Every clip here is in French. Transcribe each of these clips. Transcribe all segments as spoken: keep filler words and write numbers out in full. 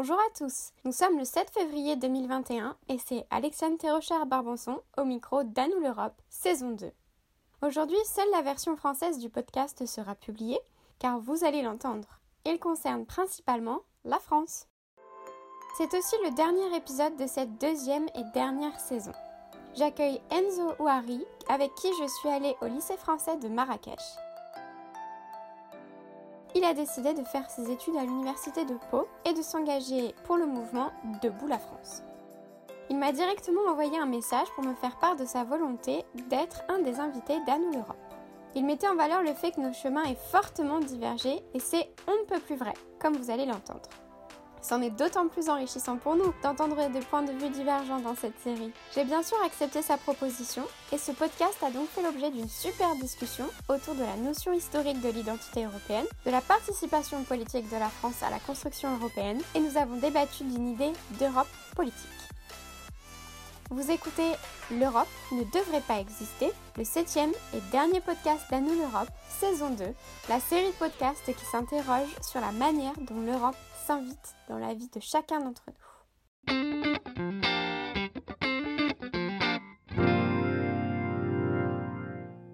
Bonjour à tous, nous sommes le sept février deux mille vingt et un et c'est Alexandre Thérochard Barbançon au micro d'Anne ou l'Europe, saison deux. Aujourd'hui, seule la version française du podcast sera publiée, car vous allez l'entendre. Il concerne principalement la France. C'est aussi le dernier épisode de cette deuxième et dernière saison. J'accueille Enzo Ouari, avec qui je suis allée au lycée français de Marrakech. Il a décidé de faire ses études à l'université de Pau et de s'engager pour le mouvement Debout la France. Il m'a directement envoyé un message pour me faire part de sa volonté d'être un des invités d'Anne ou l'Europe. Il mettait en valeur le fait que nos chemins aient fortement divergé et c'est on ne peut plus vrai, comme vous allez l'entendre. C'en est d'autant plus enrichissant pour nous d'entendre des points de vue divergents dans cette série. J'ai bien sûr accepté sa proposition et ce podcast a donc fait l'objet d'une super discussion autour de la notion historique de l'identité européenne, de la participation politique de la France à la construction européenne et nous avons débattu d'une idée d'Europe politique. Vous écoutez L'Europe ne devrait pas exister, le septième et dernier podcast d'Anne ou l'Europe, saison deux, la série de podcasts qui s'interroge sur la manière dont l'Europe s'invite dans la vie de chacun d'entre nous.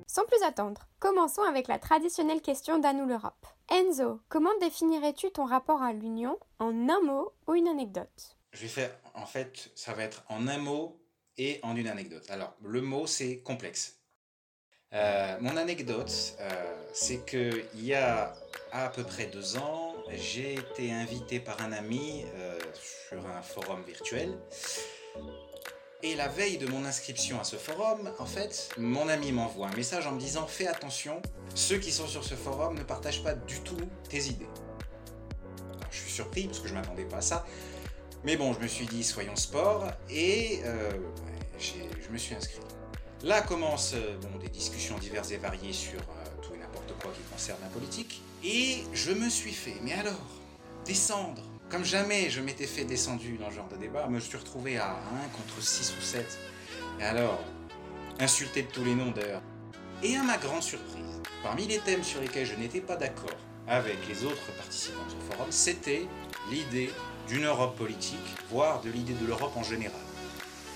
Sans plus attendre, commençons avec la traditionnelle question d'Anne ou l'Europe. Enzo, comment définirais-tu ton rapport à l'Union en un mot ou une anecdote ? Je vais faire, en fait, ça va être en un mot et en une anecdote. Alors, le mot, c'est complexe. Euh, mon anecdote, euh, c'est qu'il y a à peu près deux ans, j'ai été invité par un ami euh, sur un forum virtuel. Et la veille de mon inscription à ce forum, en fait, mon ami m'envoie un message en me disant « Fais attention, ceux qui sont sur ce forum ne partagent pas du tout tes idées. » Alors, je suis surpris parce que je ne m'attendais pas à ça. Mais bon, je me suis dit, soyons sport, et euh, j'ai, je me suis inscrit. Là commencent bon, des discussions diverses et variées sur euh, tout et n'importe quoi qui concerne la politique, et je me suis fait, mais alors, descendre. Comme jamais je m'étais fait descendu dans ce genre de débat, je me suis retrouvé à un contre six ou sept, et alors, insulté de tous les noms d'ailleurs. Et à ma grande surprise, parmi les thèmes sur lesquels je n'étais pas d'accord avec les autres participants de ce forum, c'était l'idée d'une Europe politique, voire de l'idée de l'Europe en général.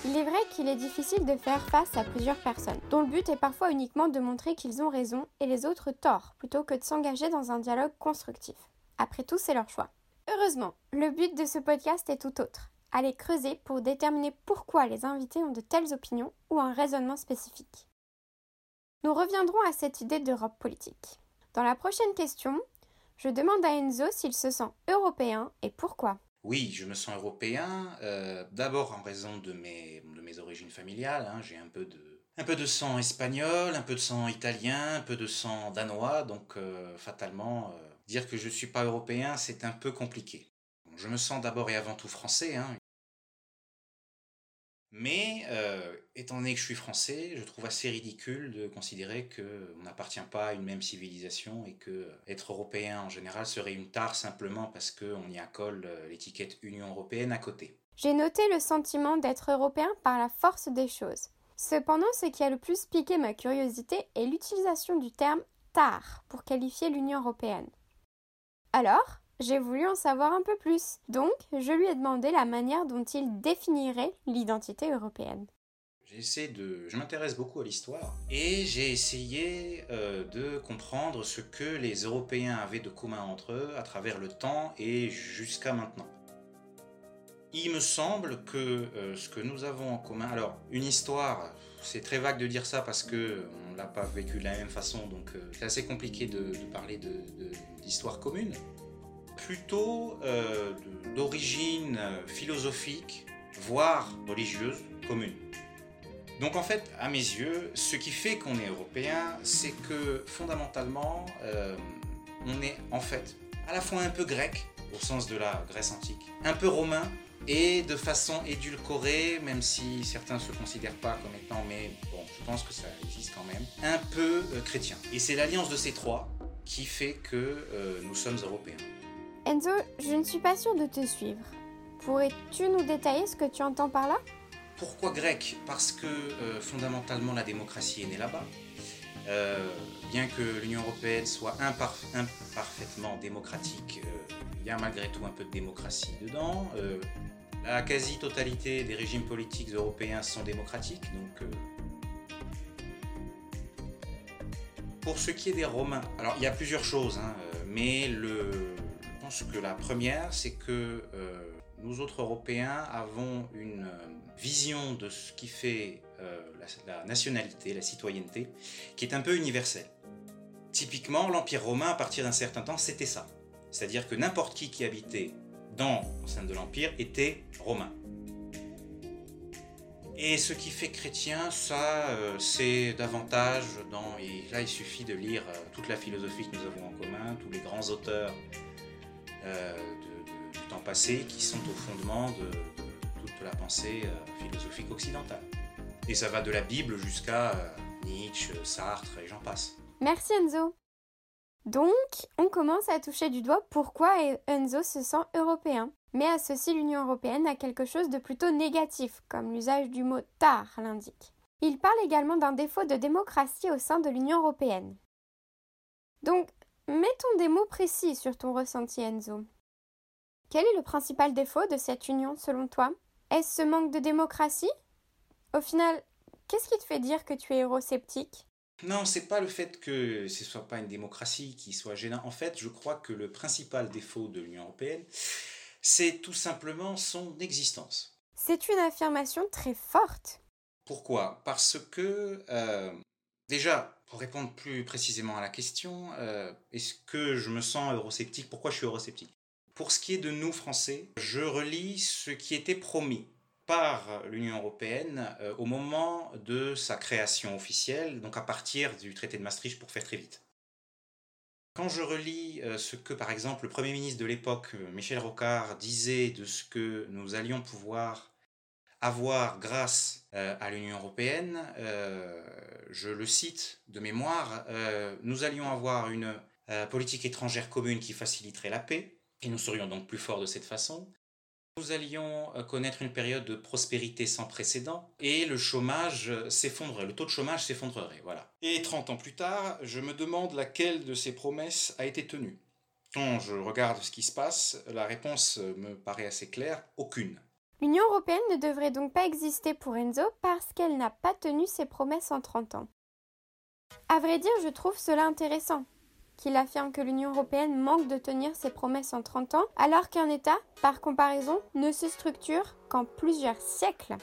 Il est vrai qu'il est difficile de faire face à plusieurs personnes, dont le but est parfois uniquement de montrer qu'ils ont raison et les autres tort, plutôt que de s'engager dans un dialogue constructif. Après tout, c'est leur choix. Heureusement, le but de ce podcast est tout autre. Aller creuser pour déterminer pourquoi les invités ont de telles opinions ou un raisonnement spécifique. Nous reviendrons à cette idée d'Europe politique. Dans la prochaine question, je demande à Enzo s'il se sent européen et pourquoi. Oui, je me sens européen, euh, d'abord en raison de mes, de mes origines familiales, hein, j'ai un peu, de, un peu de sang espagnol, un peu de sang italien, un peu de sang danois, donc euh, fatalement, euh, dire que je ne suis pas européen, c'est un peu compliqué. Je me sens d'abord et avant tout français, hein. Mais euh, étant donné que je suis français, je trouve assez ridicule de considérer qu'on n'appartient pas à une même civilisation et que être européen en général serait une tare simplement parce qu'on y accole l'étiquette Union européenne à côté. J'ai noté le sentiment d'être européen par la force des choses. Cependant, ce qui a le plus piqué ma curiosité est l'utilisation du terme « tare » pour qualifier l'Union européenne. Alors ? J'ai voulu en savoir un peu plus, donc je lui ai demandé la manière dont il définirait l'identité européenne. J'essaie de... Je m'intéresse beaucoup à l'histoire et j'ai essayé euh, de comprendre ce que les Européens avaient de commun entre eux à travers le temps et jusqu'à maintenant. Il me semble que euh, ce que nous avons en commun... Alors, une histoire, c'est très vague de dire ça parce qu'on ne l'a pas vécu de la même façon, donc euh, c'est assez compliqué de, de parler de, de, d'histoire commune. Plutôt euh, d'origine philosophique, voire religieuse, commune. Donc en fait, à mes yeux, ce qui fait qu'on est européen, c'est que fondamentalement, euh, on est en fait à la fois un peu grec, au sens de la Grèce antique, un peu romain, et de façon édulcorée, même si certains ne se considèrent pas comme étant, mais bon, je pense que ça existe quand même, un peu euh, chrétien. Et c'est l'alliance de ces trois qui fait que euh, nous sommes européens. Enzo, je ne suis pas sûre de te suivre. Pourrais-tu nous détailler ce que tu entends par là ? Pourquoi grec ? Parce que euh, fondamentalement la démocratie est née là-bas. Euh, bien que l'Union européenne soit imparf- imparfaitement démocratique, il euh, y a malgré tout un peu de démocratie dedans. Euh, la quasi-totalité des régimes politiques européens sont démocratiques. Donc, euh... pour ce qui est des Romains, alors il y a plusieurs choses, hein, mais le... je pense que la première, c'est que euh, nous autres Européens avons une vision de ce qui fait euh, la, la nationalité, la citoyenneté, qui est un peu universelle. Typiquement, l'Empire romain, à partir d'un certain temps, c'était ça. C'est-à-dire que n'importe qui qui habitait dans l'enceinte de l'Empire était romain. Et ce qui fait chrétien, ça, euh, c'est davantage dans... Et là, il suffit de lire euh, toute la philosophie que nous avons en commun, tous les grands auteurs euh, de, de, du temps passé qui sont au fondement de, de toute la pensée euh, philosophique occidentale. Et ça va de la Bible jusqu'à euh, Nietzsche, Sartre, et j'en passe. Merci Enzo. Donc, on commence à toucher du doigt pourquoi Enzo se sent européen, mais associe l'Union européenne à quelque chose de plutôt négatif, comme l'usage du mot « tard » l'indique. Il parle également d'un défaut de démocratie au sein de l'Union européenne. Donc, mettons des mots précis sur ton ressenti, Enzo. Quel est le principal défaut de cette union, selon toi? Est-ce ce manque de démocratie? Au final, qu'est-ce qui te fait dire que tu es eurosceptique? Non, c'est pas le fait que ce soit pas une démocratie qui soit gênant. En fait, je crois que le principal défaut de l'Union européenne, c'est tout simplement son existence. C'est une affirmation très forte. Pourquoi? Parce que, euh, déjà, pour répondre plus précisément à la question, euh, est-ce que je me sens eurosceptique? Pourquoi je suis eurosceptique? Pour ce qui est de nous, Français, je relis ce qui était promis par l'Union européenne euh, au moment de sa création officielle, donc à partir du traité de Maastricht pour faire très vite. Quand je relis euh, ce que, par exemple, le Premier ministre de l'époque, euh, Michel Rocard, disait de ce que nous allions pouvoir avoir grâce euh, à l'Union européenne, euh, je le cite de mémoire, euh, nous allions avoir une euh, politique étrangère commune qui faciliterait la paix, et nous serions donc plus forts de cette façon. Nous allions connaître une période de prospérité sans précédent et le chômage s'effondrerait, le taux de chômage s'effondrerait, voilà. Et trente ans plus tard, je me demande laquelle de ces promesses a été tenue. Quand je regarde ce qui se passe, la réponse me paraît assez claire, aucune. L'Union européenne ne devrait donc pas exister pour Enzo parce qu'elle n'a pas tenu ses promesses en trente ans. À vrai dire, je trouve cela intéressant. Qu'il affirme que l'Union européenne manque de tenir ses promesses en trente ans, alors qu'un État, par comparaison, ne se structure qu'en plusieurs siècles.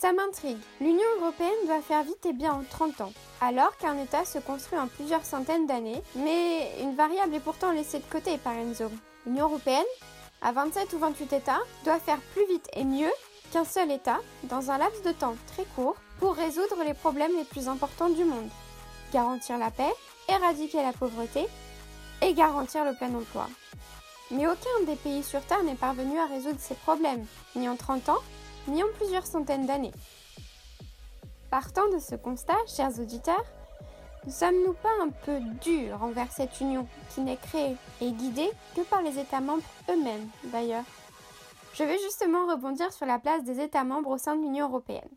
Ça m'intrigue. L'Union européenne doit faire vite et bien en trente ans, alors qu'un État se construit en plusieurs centaines d'années, mais une variable est pourtant laissée de côté par Enzo. L'Union européenne, à vingt-sept ou vingt-huit États, doit faire plus vite et mieux qu'un seul État, dans un laps de temps très court, pour résoudre les problèmes les plus importants du monde. Garantir la paix, éradiquer la pauvreté et garantir le plein emploi. Mais aucun des pays sur Terre n'est parvenu à résoudre ces problèmes, ni en trente ans, ni en plusieurs centaines d'années. Partant de ce constat, chers auditeurs, ne sommes-nous pas un peu durs envers cette union qui n'est créée et guidée que par les États membres eux-mêmes, d'ailleurs? Je vais justement rebondir sur la place des États membres au sein de l'Union européenne.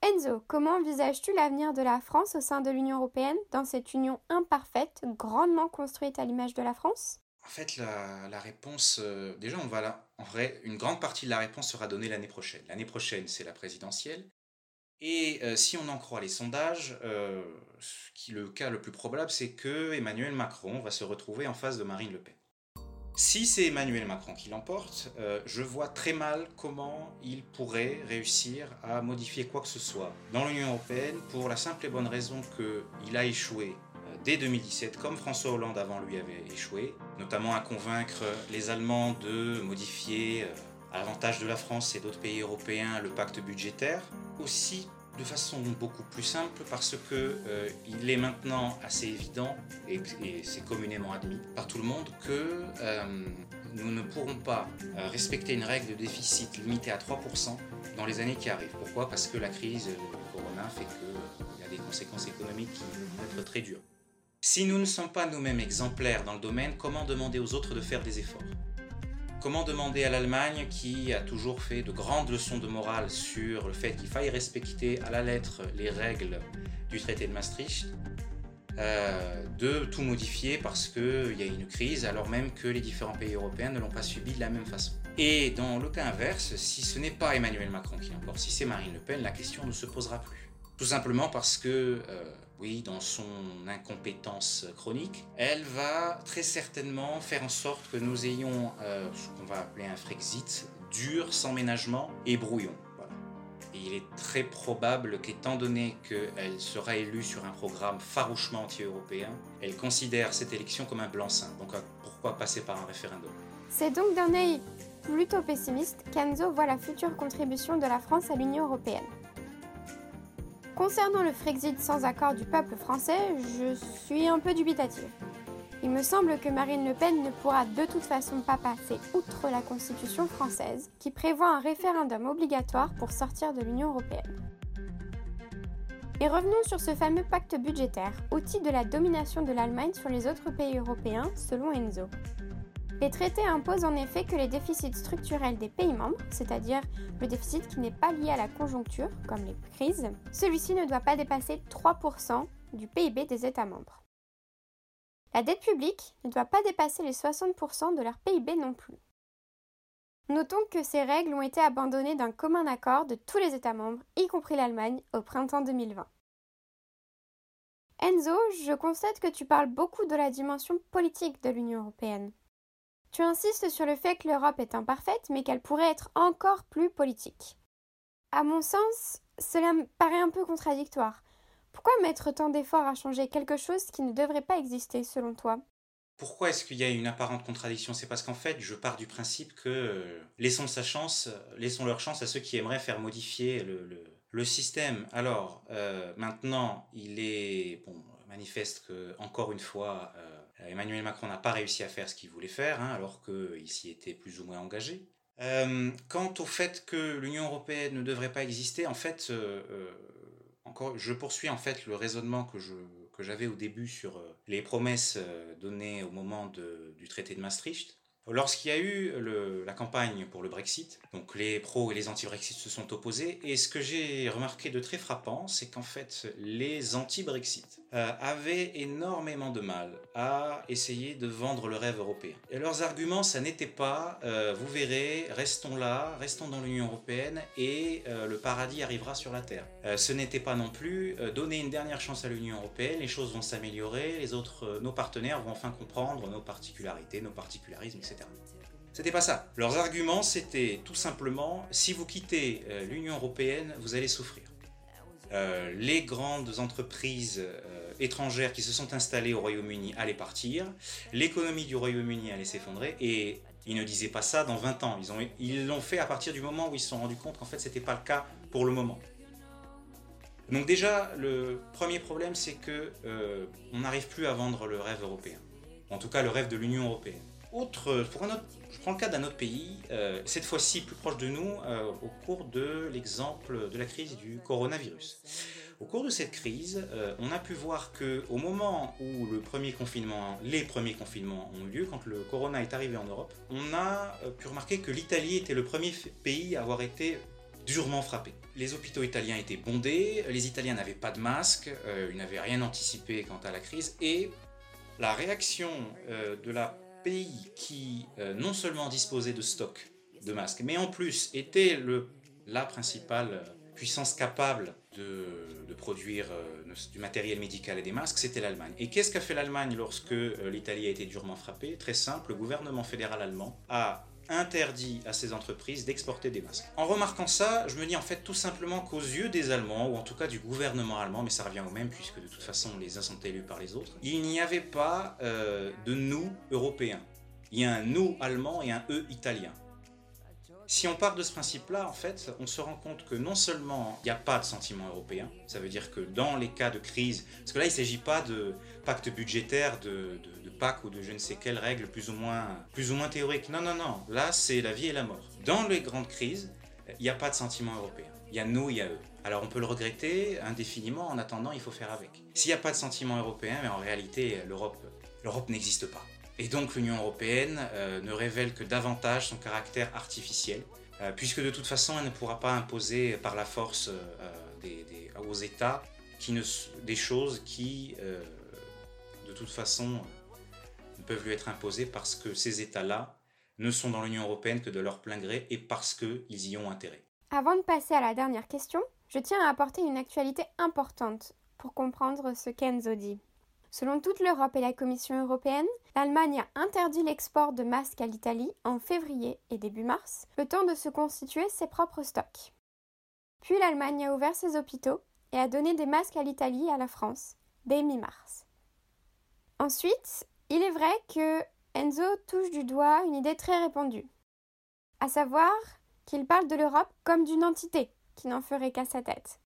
Enzo, comment envisages-tu l'avenir de la France au sein de l'Union européenne dans cette union imparfaite, grandement construite à l'image de la France? En fait, la, la réponse... Euh, déjà, on va là. En vrai, une grande partie de la réponse sera donnée l'année prochaine. L'année prochaine, c'est la présidentielle. Et euh, si on en croit les sondages, euh, ce qui, le cas le plus probable, c'est que Emmanuel Macron va se retrouver en face de Marine Le Pen. Si c'est Emmanuel Macron qui l'emporte, euh, je vois très mal comment il pourrait réussir à modifier quoi que ce soit dans l'Union européenne pour la simple et bonne raison qu'il a échoué euh, dès deux mille dix-sept, comme François Hollande avant lui avait échoué, notamment à convaincre les Allemands de modifier euh, à l'avantage de la France et d'autres pays européens le pacte budgétaire. Aussi de façon beaucoup plus simple parce que euh, il est maintenant assez évident et, et c'est communément admis par tout le monde que euh, nous ne pourrons pas euh, respecter une règle de déficit limitée à trois pour cent dans les années qui arrivent. Pourquoi? Parce que la crise du corona fait qu'il euh, y a des conséquences économiques qui vont être très dures. Si nous ne sommes pas nous-mêmes exemplaires dans le domaine, comment demander aux autres de faire des efforts? Comment demander à l'Allemagne, qui a toujours fait de grandes leçons de morale sur le fait qu'il faille respecter à la lettre les règles du traité de Maastricht, euh, de tout modifier parce qu'il y a une crise, alors même que les différents pays européens ne l'ont pas subi de la même façon. Et dans le cas inverse, si ce n'est pas Emmanuel Macron qui l'emporte, si c'est Marine Le Pen, la question ne se posera plus. Tout simplement parce que, euh, oui, dans son incompétence chronique, elle va très certainement faire en sorte que nous ayons euh, ce qu'on va appeler un Frexit dur, sans ménagement et brouillon. Voilà. Et il est très probable qu'étant donné qu'elle sera élue sur un programme farouchement anti-européen, elle considère cette élection comme un blanc-seing. Donc pourquoi passer par un référendum? C'est donc d'un œil plutôt pessimiste qu'Enzo voit la future contribution de la France à l'Union européenne. Concernant le Frexit sans accord du peuple français, je suis un peu dubitative. Il me semble que Marine Le Pen ne pourra de toute façon pas passer outre la Constitution française, qui prévoit un référendum obligatoire pour sortir de l'Union européenne. Et revenons sur ce fameux pacte budgétaire, outil de la domination de l'Allemagne sur les autres pays européens, selon Enzo. Les traités imposent en effet que les déficits structurels des pays membres, c'est-à-dire le déficit qui n'est pas lié à la conjoncture, comme les crises, celui-ci ne doit pas dépasser trois pour cent du P I B des États membres. La dette publique ne doit pas dépasser les soixante pour cent de leur P I B non plus. Notons que ces règles ont été abandonnées d'un commun accord de tous les États membres, y compris l'Allemagne, au printemps deux mille vingt. Enzo, je constate que tu parles beaucoup de la dimension politique de l'Union européenne. Tu insistes sur le fait que l'Europe est imparfaite, mais qu'elle pourrait être encore plus politique. À mon sens, cela me paraît un peu contradictoire. Pourquoi mettre tant d'efforts à changer quelque chose qui ne devrait pas exister, selon toi? Pourquoi est-ce qu'il y a une apparente contradiction? C'est parce qu'en fait, je pars du principe que euh, laissons sa chance, laissons leur chance à ceux qui aimeraient faire modifier le, le, le système. Alors, euh, maintenant, il est bon, manifeste que, encore une fois, euh, Emmanuel Macron n'a pas réussi à faire ce qu'il voulait faire, hein, alors qu'il s'y était plus ou moins engagé. Euh, quant au fait que l'Union européenne ne devrait pas exister, en fait, euh, euh, encore, je poursuis en fait le raisonnement que, je, que j'avais au début sur euh, les promesses euh, données au moment de, du traité de Maastricht. Lorsqu'il y a eu le, la campagne pour le Brexit, donc les pros et les anti-Brexit se sont opposés, et ce que j'ai remarqué de très frappant, c'est qu'en fait, les anti-Brexit euh, avaient énormément de mal à essayer de vendre le rêve européen. Et leurs arguments, ça n'était pas, euh, vous verrez, restons là, restons dans l'Union européenne, et euh, le paradis arrivera sur la terre. Euh, ce n'était pas non plus, euh, donner une dernière chance à l'Union européenne, les choses vont s'améliorer, les autres, euh, nos partenaires vont enfin comprendre nos particularités, nos particularismes, et cetera. C'était pas ça. Leurs arguments, c'était tout simplement, si vous quittez euh, l'Union européenne, vous allez souffrir. Euh, les grandes entreprises euh, étrangères qui se sont installées au Royaume-Uni allaient partir, l'économie du Royaume-Uni allait s'effondrer, et ils ne disaient pas ça dans vingt ans. Ils ont, ils l'ont fait à partir du moment où ils se sont rendus compte qu'en fait, c'était pas le cas pour le moment. Donc déjà, le premier problème, c'est que euh, on n'arrive plus à vendre le rêve européen. En tout cas, le rêve de l'Union européenne. Autre, pour un autre, je prends le cas d'un autre pays, euh, cette fois-ci plus proche de nous, euh, au cours de l'exemple de la crise du coronavirus. Au cours de cette crise, euh, on a pu voir qu'au moment où le premier confinement, les premiers confinements ont eu lieu, quand le corona est arrivé en Europe, on a pu remarquer que l'Italie était le premier pays à avoir été durement frappé. Les hôpitaux italiens étaient bondés, les Italiens n'avaient pas de masques, euh, ils n'avaient rien anticipé quant à la crise, et la réaction euh, de la pays qui euh, non seulement disposait de stocks de masques, mais en plus était le, la principale puissance capable de, de produire euh, du matériel médical et des masques, c'était l'Allemagne. Et qu'est-ce qu'a fait l'Allemagne lorsque euh, l'Italie a été durement frappée? Très simple, le gouvernement fédéral allemand a interdit à ses entreprises d'exporter des masques. En remarquant ça, je me dis en fait tout simplement qu'aux yeux des Allemands, ou en tout cas du gouvernement allemand, mais ça revient au même puisque de toute façon on les a sont élus par les autres, il n'y avait pas euh, de nous européens. Il y a un nous allemand et un eux italien. Si on part de ce principe-là, en fait, on se rend compte que non seulement il n'y a pas de sentiment européen, ça veut dire que dans les cas de crise, parce que là il ne s'agit pas de pacte budgétaire, de, de, de pacte ou de je ne sais quelle règle plus ou moins, plus ou moins théorique, non, non, non, là c'est la vie et la mort. Dans les grandes crises, il n'y a pas de sentiment européen, il y a nous, il y a eux. Alors on peut le regretter indéfiniment, en attendant il faut faire avec. S'il n'y a pas de sentiment européen, mais en réalité l'Europe, l'Europe n'existe pas. Et donc l'Union européenne euh, ne révèle que davantage son caractère artificiel, euh, puisque de toute façon elle ne pourra pas imposer par la force euh, des, des, aux États qui ne, des choses qui euh, de toute façon, ne peuvent lui être imposés parce que ces États-là ne sont dans l'Union européenne que de leur plein gré et parce qu'ils y ont intérêt. Avant de passer à la dernière question, je tiens à apporter une actualité importante pour comprendre ce qu'Enzo dit. Selon toute l'Europe et la Commission européenne, l'Allemagne a interdit l'export de masques à l'Italie en février et début mars, le temps de se constituer ses propres stocks. Puis l'Allemagne a ouvert ses hôpitaux et a donné des masques à l'Italie et à la France dès mi-mars. Ensuite, il est vrai que Enzo touche du doigt une idée très répandue, à savoir qu'il parle de l'Europe comme d'une entité qui n'en ferait qu'à sa tête.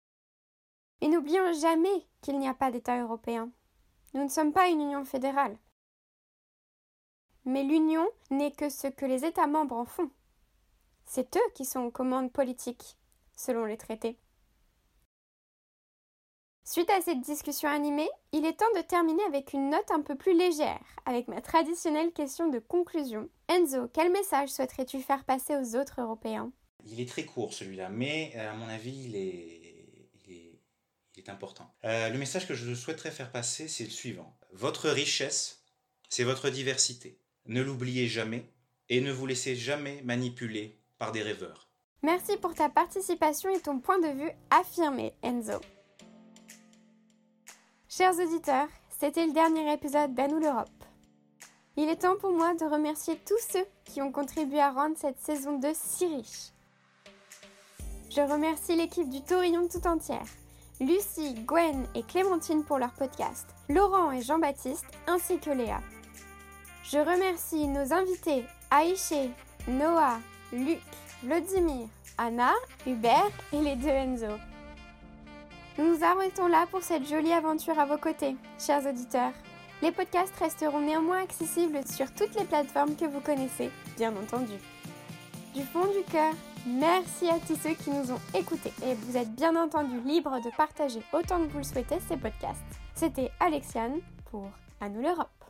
Mais n'oublions jamais qu'il n'y a pas d'État européen. Nous ne sommes pas une union fédérale. Mais l'union n'est que ce que les États membres en font. C'est eux qui sont aux commandes politiques, selon les traités. Suite à cette discussion animée, il est temps de terminer avec une note un peu plus légère, avec ma traditionnelle question de conclusion. Enzo, quel message souhaiterais-tu faire passer aux autres Européens ? Il est très court celui-là, mais à mon avis, il est, il est... Il est important. Euh, le message que je souhaiterais faire passer, c'est le suivant. Votre richesse, c'est votre diversité. Ne l'oubliez jamais et ne vous laissez jamais manipuler par des rêveurs. Merci pour ta participation et ton point de vue affirmé, Enzo. Chers auditeurs, c'était le dernier épisode d'Anne ou l'Europe. Il est temps pour moi de remercier tous ceux qui ont contribué à rendre cette saison deux si riche. Je remercie l'équipe du Taurillon tout entière, Lucie, Gwen et Clémentine pour leur podcast, Laurent et Jean-Baptiste ainsi que Léa. Je remercie nos invités Aïché, Noah, Luc, Vladimir, Anna, Hubert et les deux Enzo. Nous nous arrêtons là pour cette jolie aventure à vos côtés, chers auditeurs. Les podcasts resteront néanmoins accessibles sur toutes les plateformes que vous connaissez, bien entendu. Du fond du cœur, merci à tous ceux qui nous ont écoutés et vous êtes bien entendu libres de partager autant que vous le souhaitez ces podcasts. C'était Alexiane pour Anne ou l'Europe.